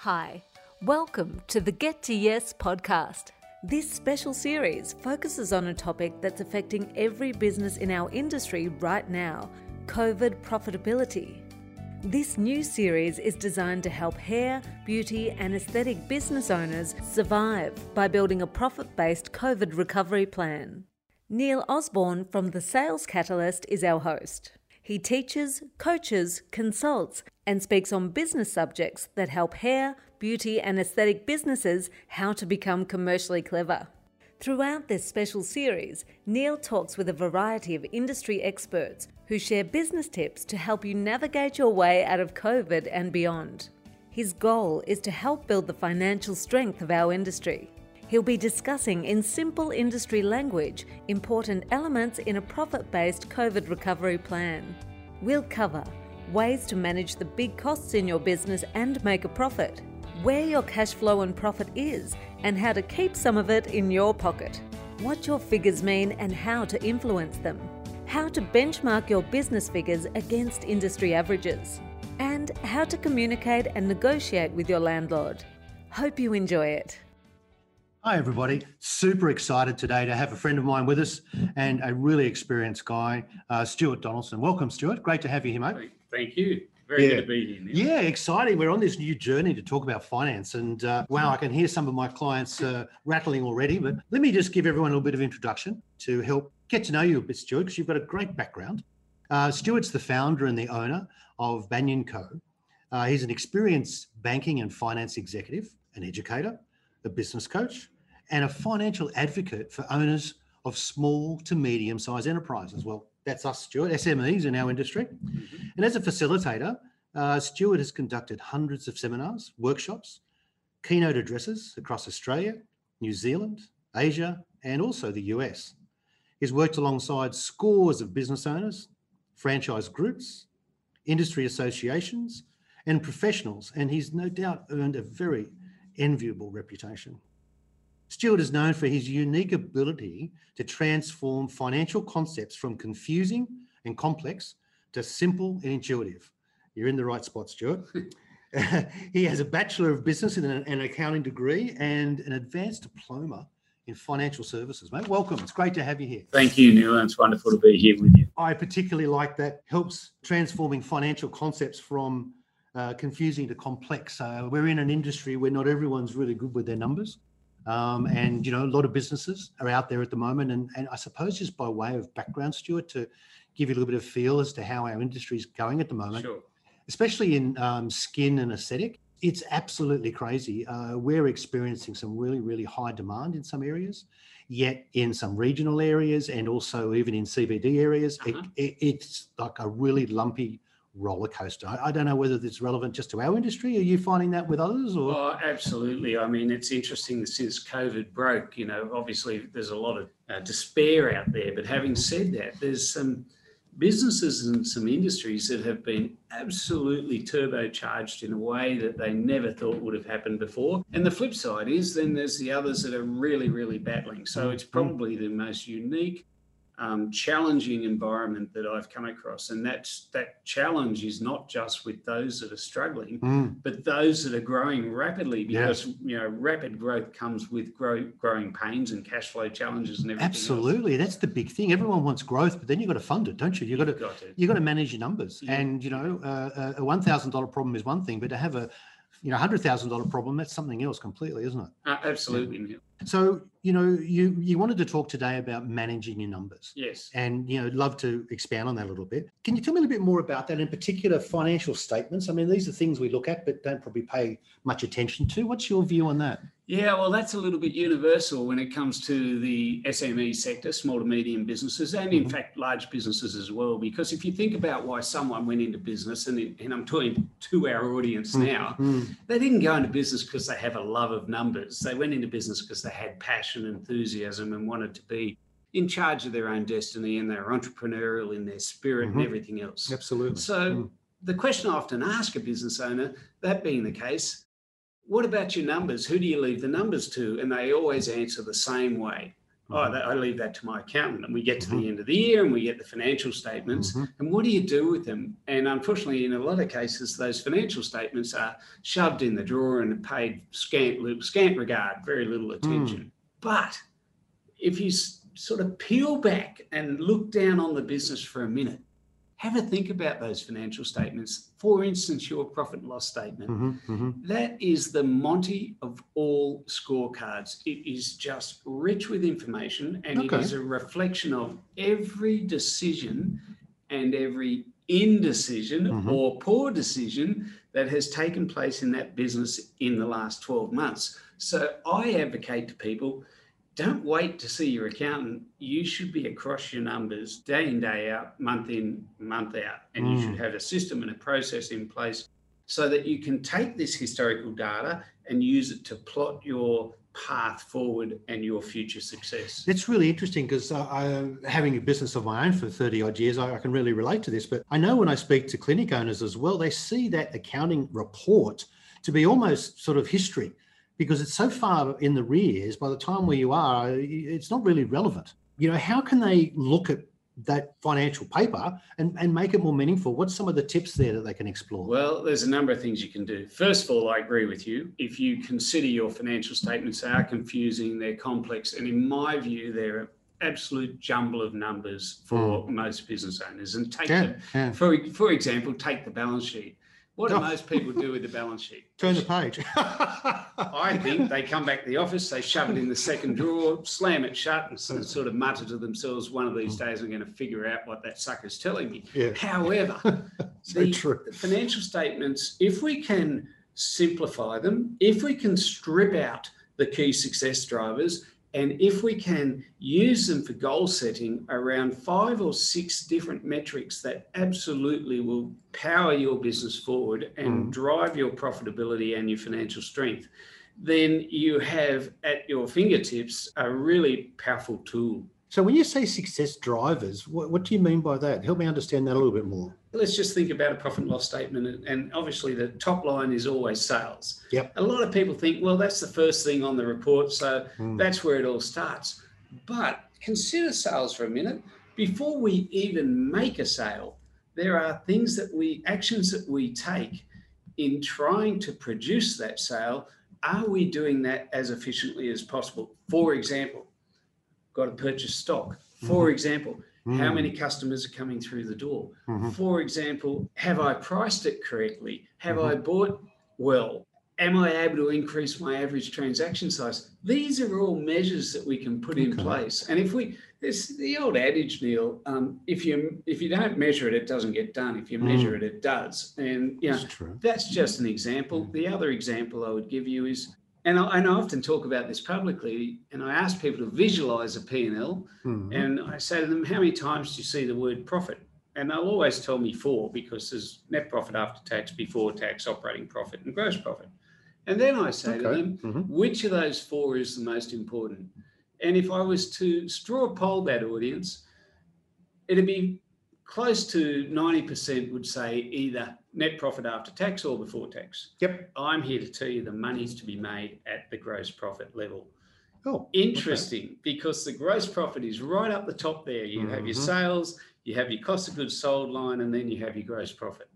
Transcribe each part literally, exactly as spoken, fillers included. Hi, welcome to the Get To Yes podcast. This special series focuses on a topic that's affecting every business in our industry right now, COVID profitability. This new series is designed to help hair, beauty and aesthetic business owners survive by building a profit-based COVID recovery plan. Neil Osborne from the Sales Catalyst is our host. He teaches, coaches, consults and speaks on business subjects that help hair, beauty and aesthetic businesses how to become commercially clever. Throughout this special series, Neil talks with a variety of industry experts who share business tips to help you navigate your way out of COVID and beyond. His goal is to help build the financial strength of our industry. He'll be discussing in simple industry language important elements in a profit-based COVID recovery plan. We'll cover ways to manage the big costs in your business and make a profit, where your cash flow and profit is, and how to keep some of it in your pocket, what your figures mean and how to influence them, how to benchmark your business figures against industry averages, and how to communicate and negotiate with your landlord. Hope you enjoy it. Hi everybody, super excited today to have a friend of mine with us and a really experienced guy, uh, Stuart Donaldson. Welcome Stuart, great to have you here mate. Thank you. Very yeah. good to be here. Now. Yeah, exciting. We're on this new journey to talk about finance and uh, wow, I can hear some of my clients uh, rattling already, but let me just give everyone a little bit of introduction to help get to know you a bit, Stuart, because you've got a great background. Uh, Stuart's the founder and the owner of Banyan Co. Uh, he's an experienced banking and finance executive, an educator, a business coach, and a financial advocate for owners of small to medium-sized enterprises. Well, that's us, Stuart, S M Es in our industry. Mm-hmm. And as a facilitator, uh, Stuart has conducted hundreds of seminars, workshops, keynote addresses across Australia, New Zealand, Asia, and also the U S. He's worked alongside scores of business owners, franchise groups, industry associations, and professionals, and he's no doubt earned a very enviable reputation. Stuart is known for his unique ability to transform financial concepts from confusing and complex to simple and intuitive. You're in the right spot, Stuart. He has a Bachelor of Business and an accounting degree and an advanced diploma in financial services. Mate, welcome. It's great to have you here. Thank you, Neil. It's wonderful to be here with you. I particularly like that. Helps transforming financial concepts from uh, confusing to complex. So we're in an industry where not everyone's really good with their numbers. Um, and, you know, a lot of businesses are out there at the moment. And, and I suppose just by way of background, Stuart, to give you a little bit of feel as to how our industry is going at the moment, sure. especially in um, skin and aesthetic, it's absolutely crazy. Uh, we're experiencing some really, really high demand in some areas, yet in some regional areas and also even in C B D areas, uh-huh. it, it, it's like a really lumpy roller coaster. I don't know whether it's relevant just to our industry. Are you finding that with others? Or? Oh, absolutely. I mean, it's interesting that since COVID broke, you know, obviously there's a lot of uh, despair out there. But having said that, there's some businesses and some industries that have been absolutely turbocharged in a way that they never thought would have happened before. And the flip side is then there's the others that are really, really battling. So it's probably the most unique Um, challenging environment that I've come across, and that's that challenge is not just with those that are struggling, mm. but those that are growing rapidly, because yes. you know rapid growth comes with grow, growing pains and cash flow challenges and everything. Absolutely, else. That's the big thing. Everyone wants growth, but then you've got to fund it, don't you? You've got you've to, got to you've got to manage your numbers, yeah. and you know uh, a one thousand dollar problem is one thing, but to have a you know hundred thousand dollar problem, that's something else completely, isn't it? Uh, absolutely. Yeah. So, you know, you, you wanted to talk today about managing your numbers. Yes. And, you know, love to expand on that a little bit. Can you tell me a little bit more about that, in particular financial statements? I mean, these are things we look at but don't probably pay much attention to. What's your view on that? Yeah, well, that's a little bit universal when it comes to the S M E sector, small to medium businesses, and in mm-hmm. fact, large businesses as well. Because if you think about why someone went into business, and, it, and I'm talking to our audience mm-hmm. now, they didn't go into business because they have a love of numbers. They went into business because they had passion, enthusiasm, and wanted to be in charge of their own destiny, and they were entrepreneurial in their spirit mm-hmm. and everything else. Absolutely. So mm. the question I often ask a business owner, that being the case, what about your numbers? Who do you leave the numbers to? And they always answer the same way. Oh, that, I leave that to my accountant. And we get to mm-hmm. the end of the year and we get the financial statements. Mm-hmm. And what do you do with them? And unfortunately, in a lot of cases, those financial statements are shoved in the drawer and paid scant, scant regard, very little attention. Mm. But if you sort of peel back and look down on the business for a minute, have a think about those financial statements. For instance, your profit and loss statement. Mm-hmm, mm-hmm. That is the Monty of all scorecards. It is just rich with information, and okay. it is a reflection of every decision and every indecision mm-hmm. or poor decision that has taken place in that business in the last twelve months. So I advocate to people, don't wait to see your accountant. You should be across your numbers day in, day out, month in, month out. And mm. you should have a system and a process in place so that you can take this historical data and use it to plot your path forward and your future success. That's really interesting, because uh, having a business of my own for thirty odd years, I, I can really relate to this. But I know when I speak to clinic owners as well, they see that accounting report to be almost sort of history, because it's so far in the rears, by the time where you are, it's not really relevant. You know, how can they look at that financial paper and, and make it more meaningful? What's some of the tips there that they can explore? Well, there's a number of things you can do. First of all, I agree with you. If you consider your financial statements, they are confusing, they're complex, and in my view, they're an absolute jumble of numbers for mm. most business owners. And take yeah, the, yeah. for, for example, take the balance sheet. What do oh. most people do with the balance sheet? Turn the page. I think they come back to the office, they shove it in the second drawer, slam it shut, and sort of mutter to themselves, one of these days I'm going to figure out what that sucker's telling me. Yeah. However, so the, true. the financial statements, if we can simplify them, if we can strip out the key success drivers, and if we can use them for goal setting around five or six different metrics that absolutely will power your business forward and mm. drive your profitability and your financial strength, then you have at your fingertips a really powerful tool. So when you say success drivers, what, what do you mean by that? Help me understand that a little bit more. Let's just think about a profit and loss statement, and obviously the top line is always sales. Yep. A lot of people think, well, that's the first thing on the report, so mm. that's where it all starts. But consider sales for a minute. Before we even make a sale, there are things that we, actions that we take in trying to produce that sale. Are we doing that as efficiently as possible? For example, got to purchase stock. For mm. example, how many customers are coming through the door? Mm-hmm. For example, have I priced it correctly? Have mm-hmm. I bought well? Am I able to increase my average transaction size? These are all measures that we can put okay. in place. And if we, there's the old adage, Neil, um, if you if you don't measure it, it doesn't get done. If you measure mm. it, it does. And you know, that's, that's just an example. Mm-hmm. The other example I would give you is, And I, and I often talk about this publicly, and I ask people to visualize a P and L, mm-hmm. and I say to them, how many times do you see the word profit? And they'll always tell me four, because there's net profit after tax, before tax, operating profit, and gross profit. And then I say okay. to them, mm-hmm. which of those four is the most important? And if I was to straw poll that audience, it'd be close to ninety percent would say either net profit after tax or before tax. Yep. I'm here to tell you the money's to be made at the gross profit level. Oh, interesting, okay. because the gross profit is right up the top there. You mm-hmm. have your sales, you have your cost of goods sold line, and then you have your gross profit.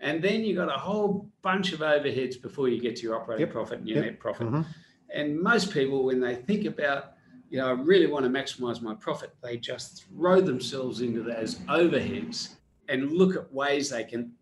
And then you've got a whole bunch of overheads before you get to your operating yep. profit and your yep. net profit. Mm-hmm. And most people, when they think about, you know, I really want to maximize my profit, they just throw themselves into those overheads and look at ways they can,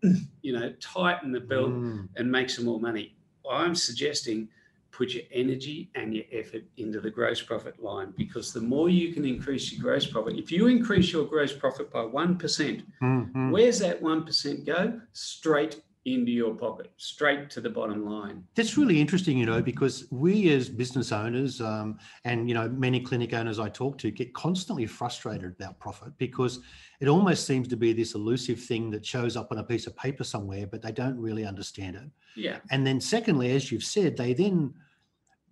you know, tighten the belt mm. and make some more money. I'm suggesting put your energy and your effort into the gross profit line, because the more you can increase your gross profit, if you increase your gross profit by one percent, mm-hmm. where's that one percent go? Straight into your pocket, straight to the bottom line. That's really interesting, you know, because we as business owners um, and, you know, many clinic owners I talk to get constantly frustrated about profit, because it almost seems to be this elusive thing that shows up on a piece of paper somewhere, but they don't really understand it. Yeah. And then secondly, as you've said, they then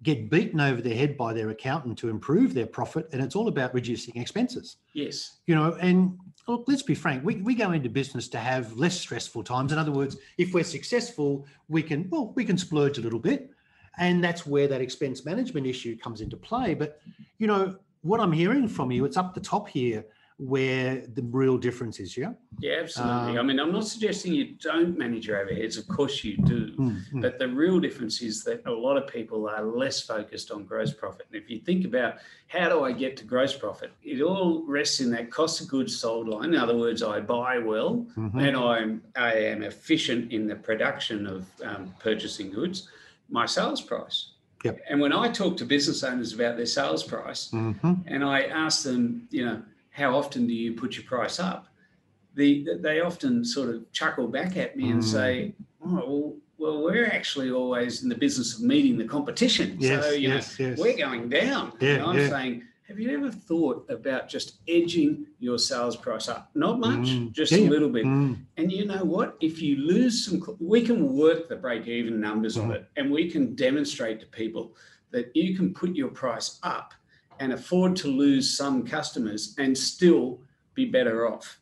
get beaten over their head by their accountant to improve their profit, and it's all about reducing expenses. Yes. You know, and look, let's be frank, we, we go into business to have less stressful times. In other words, if we're successful, we can, well, we can splurge a little bit, and that's where that expense management issue comes into play. But, you know, what I'm hearing from you, it's up the top here where the real difference is, yeah? Yeah, absolutely. Um, I mean, I'm not suggesting you don't manage your overheads. Of course you do. Mm-hmm. But the real difference is that a lot of people are less focused on gross profit. And if you think about how do I get to gross profit, it all rests in that cost of goods sold line. In other words, I buy well mm-hmm. and I'm, I am efficient in the production of um, purchasing goods, my sales price. Yep. And when I talk to business owners about their sales price mm-hmm. and I ask them, you know, how often do you put your price up? The, they often sort of chuckle back at me mm. and say, oh, well, well, we're actually always in the business of meeting the competition. Yes, so, you yes, know, yes. we're going down. Yeah, and I'm yeah. saying, have you ever thought about just edging your sales price up? Not much, mm. just yeah. a little bit. Mm. And you know what? If you lose some, we can work the break-even numbers mm. on it, and we can demonstrate to people that you can put your price up and afford to lose some customers and still be better off.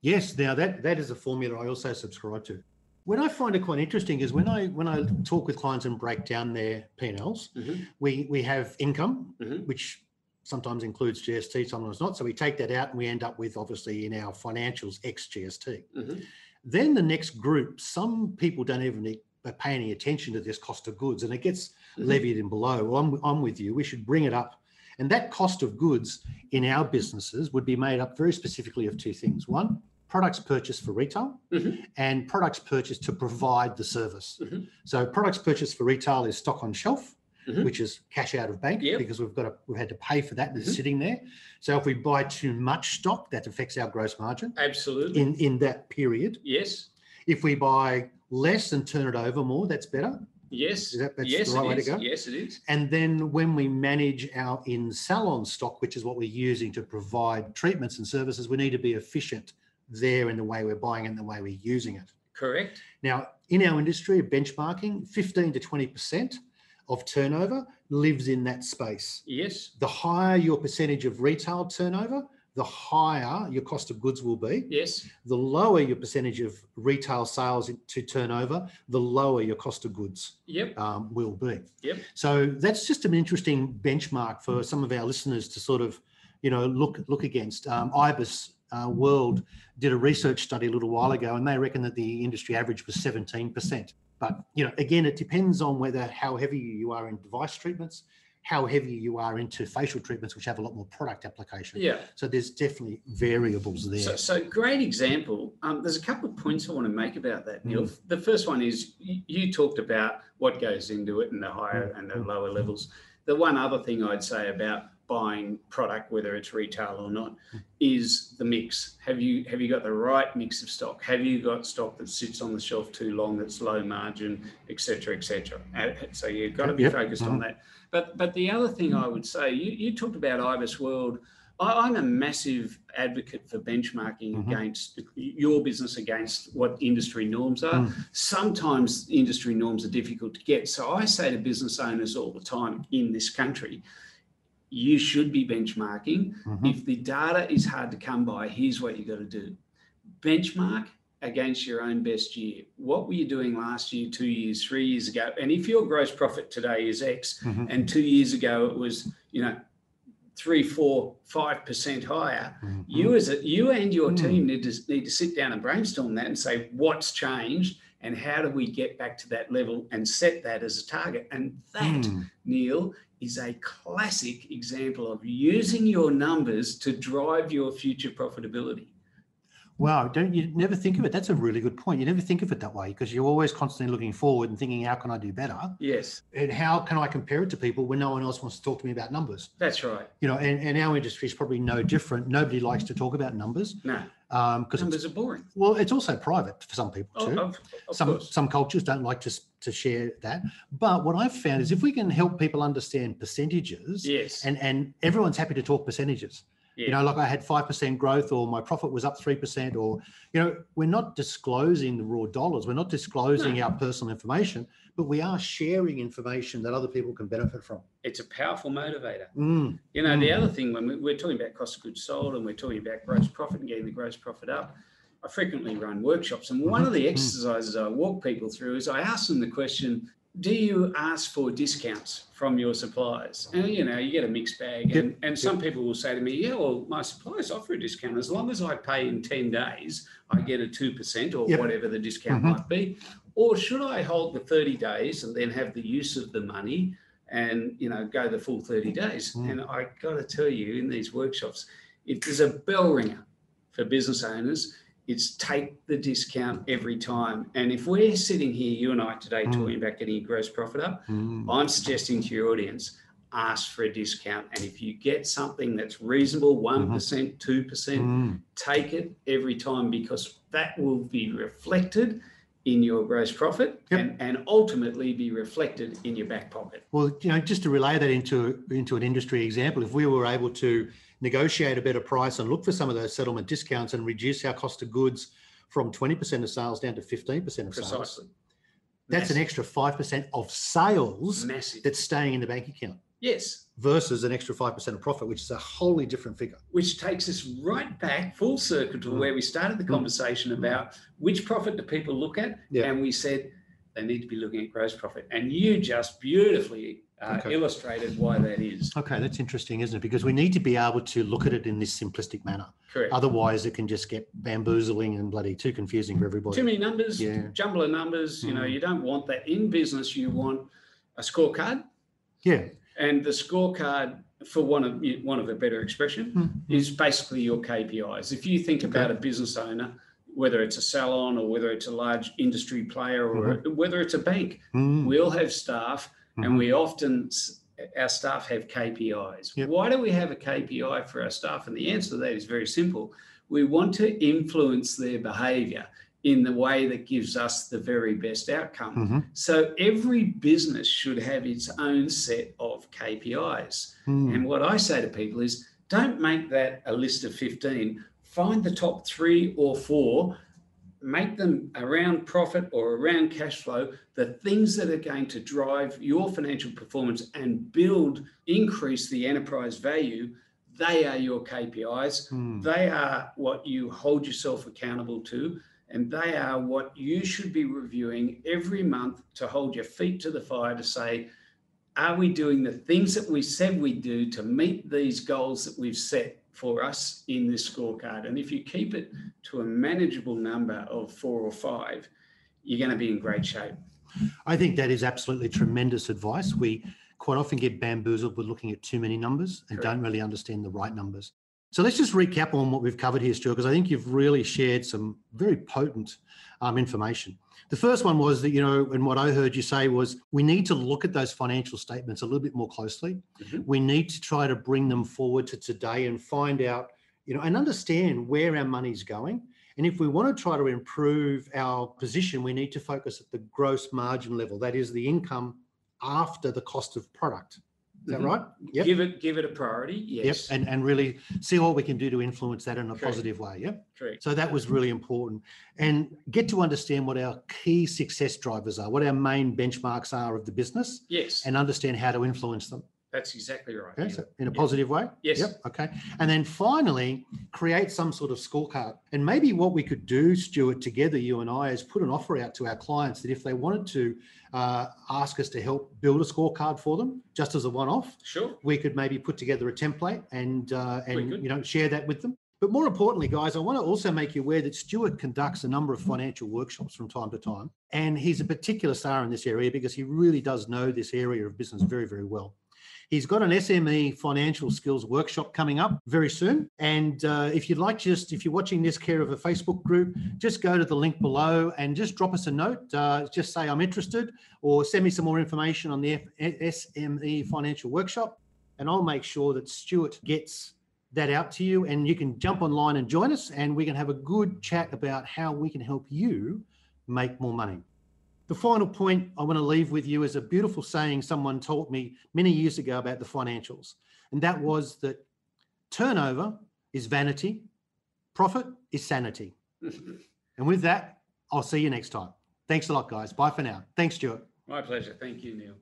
Yes, now that, that is a formula I also subscribe to. What I find it quite interesting is when I when I talk with clients and break down their P and Ls, mm-hmm. we, we have income, mm-hmm. which sometimes includes G S T, sometimes not. So we take that out and we end up with, obviously, in our financials, ex-G S T. Mm-hmm. Then the next group, some people don't even need pay any attention to this cost of goods, and it gets mm-hmm. levied in below. Well, I'm, I'm with you. We should bring it up. And that cost of goods in our businesses would be made up very specifically of two things. One, products purchased for retail mm-hmm. and products purchased to provide the service. Mm-hmm. So products purchased for retail is stock on shelf, mm-hmm. which is cash out of bank yep. because we've got to, we've had to pay for that and mm-hmm. it's sitting there. So if we buy too much stock, that affects our gross margin. Absolutely. In, in that period. Yes. If we buy less and turn it over more, that's better. Yes, is that, that's yes, the right way to go? Yes, it is. And then when we manage our in-salon stock, which is what we're using to provide treatments and services, we need to be efficient there in the way we're buying and the way we're using it. Correct. Now, in our industry, benchmarking, fifteen to twenty percent of turnover lives in that space. Yes. The higher your percentage of retail turnover, the higher your cost of goods will be. Yes. The lower your percentage of retail sales to turnover, the lower your cost of goods yep. um, will be. Yep. So that's just an interesting benchmark for some of our listeners to sort of, you know, look look against. Um, IBISWorld uh, did a research study a little while ago, and they reckon that the industry average was seventeen percent. But, you know, again, it depends on whether how heavy you are in device treatments, how heavy you are into facial treatments, which have a lot more product application. Yeah. So there's definitely variables there. So, so great example. Um, there's a couple of points I want to make about that, Neil. Mm. The first one is you, you talked about what goes into it and the higher mm. and the lower mm. levels. The one other thing I'd say about buying product, whether it's retail or not, mm. is the mix. Have you have you got the right mix of stock? Have you got stock that sits on the shelf too long, that's low margin, et cetera, et cetera? So you've got to be yep. focused mm-hmm. on that. But but the other thing I would say, you, you talked about IBISWorld. I, I'm a massive advocate for benchmarking mm-hmm. against your business against what industry norms are. Mm. Sometimes industry norms are difficult to get. So I say to business owners all the time in this country, you should be benchmarking. Mm-hmm. If the data is hard to come by, here's what you got to do. Benchmark against your own best year. What were you doing last year, two years, three years ago? And if your gross profit today is X mm-hmm. and two years ago it was, you know, three, four, five percent higher, mm-hmm. you as a, you and your mm-hmm. team need to, need to sit down and brainstorm that and say, what's changed? And how do we get back to that level and set that as a target? And that, mm. Neil, is a classic example of using your numbers to drive your future profitability. Wow, don't you never think of it? That's a really good point. You never think of it that way because you're always constantly looking forward and thinking, how can I do better? Yes. And how can I compare it to people when no one else wants to talk to me about numbers? That's right. You know, and, and our industry is probably no different. Nobody likes to talk about numbers. No. Um, because numbers are boring. Well, it's also private for some people too. Oh, of, of some course. Some cultures don't like to to share that. But what I've found is if we can help people understand percentages, yes, and and everyone's happy to talk percentages. Yeah. You know, like I had five percent growth, or my profit was up three percent, or you know, we're not disclosing the raw dollars. We're not disclosing no. our personal information, but we are sharing information that other people can benefit from. It's a powerful motivator. Mm. You know, mm. the other thing when we, we're talking about cost of goods sold and we're talking about gross profit and getting the gross profit up, I frequently run workshops, and one mm-hmm. of the exercises I walk people through is I ask them the question, do you ask for discounts from your suppliers? And, you know, you get a mixed bag. And, and some people will say to me, yeah, well, my suppliers offer a discount. As long as I pay in ten days, I get a two percent or yep. whatever the discount mm-hmm. might be. Or should I hold the thirty days and then have the use of the money and, you know, go the full thirty days? Mm-hmm. And I got to tell you, in these workshops, it is a bell ringer for business owners. It's take the discount every time. And if we're sitting here, you and I today, mm. talking about getting your gross profit up, mm. I'm suggesting to your audience, ask for a discount. And if you get something that's reasonable, one percent, mm-hmm. two percent, mm. take it every time, because that will be reflected in your gross profit yep. and, and ultimately be reflected in your back pocket. Well, you know, just to relay that into, into an industry example, if we were able to negotiate a better price and look for some of those settlement discounts and reduce our cost of goods from twenty percent of sales down to fifteen percent of sales. Precisely. That's Massive. An extra five percent of sales Massive. That's staying in the bank account. Yes. Versus an extra five percent of profit, which is a wholly different figure. Which takes us right back full circle to where we started the conversation about which profit do people look at? Yeah. And we said they need to be looking at gross profit. And you just beautifully Uh, okay. illustrated why that is. Okay, that's interesting, isn't it? Because we need to be able to look at it in this simplistic manner. Correct. Otherwise, it can just get bamboozling and bloody too confusing for everybody. Too many numbers, yeah. jumble of numbers. Mm. You know, you don't want that. In business, you want a scorecard. Yeah. And the scorecard, for one of one of a better expression, mm. is basically your K P Is. If you think okay. about a business owner, whether it's a salon or whether it's a large industry player or mm-hmm. whether it's a bank, mm. we all have staff. Mm-hmm. And we often, our staff have K P Is. Yep. Why do we have a K P I for our staff? And the answer to that is very simple. We want to influence their behaviour in the way that gives us the very best outcome. Mm-hmm. So every business should have its own set of K P Is. Mm. And what I say to people is, don't make that a list of fifteen. Find the top three or four. Make them around profit or around cash flow, the things that are going to drive your financial performance and build, increase the enterprise value. They are your K P Is. Mm. They are what you hold yourself accountable to, and they are what you should be reviewing every month to hold your feet to the fire to say, are we doing the things that we said we do to meet these goals that we've set for us in this scorecard? And if you keep it to a manageable number of four or five, you're going to be in great shape. I think that is absolutely tremendous advice. We quite often get bamboozled with looking at too many numbers and Correct. Don't really understand the right numbers. So let's just recap on what we've covered here, Stuart, because I think you've really shared some very potent um, information. The first one was that, you know, and what I heard you say was we need to look at those financial statements a little bit more closely. Mm-hmm. We need to try to bring them forward to today and find out, you know, and understand where our money's going. And if we want to try to improve our position, we need to focus at the gross margin level. That is the income after the cost of product. Is that mm-hmm. right? Yep. Give it give it a priority, yes. Yep. And, and really see what we can do to influence that in a Correct. Positive way, yep? Correct. So that was really important. And get to understand what our key success drivers are, what our main benchmarks are of the business. Yes. And understand how to influence them. That's exactly right. Okay, so in a positive yep. way? Yes. Yep. Okay. And then finally, create some sort of scorecard. And maybe what we could do, Stuart, together, you and I, is put an offer out to our clients that if they wanted to uh, ask us to help build a scorecard for them, just as a one-off, sure, we could maybe put together a template and uh, and you know share that with them. But more importantly, guys, I want to also make you aware that Stuart conducts a number of financial workshops from time to time, and he's a particular star in this area because he really does know this area of business very, very well. He's got an S M E financial skills workshop coming up very soon. And uh, if you'd like, just if you're watching this care of a Facebook group, just go to the link below and just drop us a note. Uh, just say, I'm interested, or send me some more information on the S M E financial workshop. And I'll make sure that Stuart gets that out to you, and you can jump online and join us, and we can have a good chat about how we can help you make more money. The final point I want to leave with you is a beautiful saying someone told me many years ago about the financials. And that was that turnover is vanity, profit is sanity. And with that, I'll see you next time. Thanks a lot, guys. Bye for now. Thanks, Stuart. My pleasure. Thank you, Neil.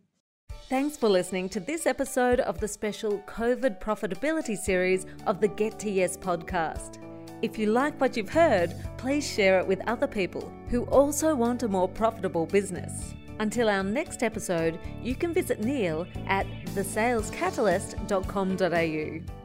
Thanks for listening to this episode of the special COVID profitability series of the Get To Yes podcast. If you like what you've heard, please share it with other people who also want a more profitable business. Until our next episode, you can visit Neil at the sales catalyst dot com dot a u.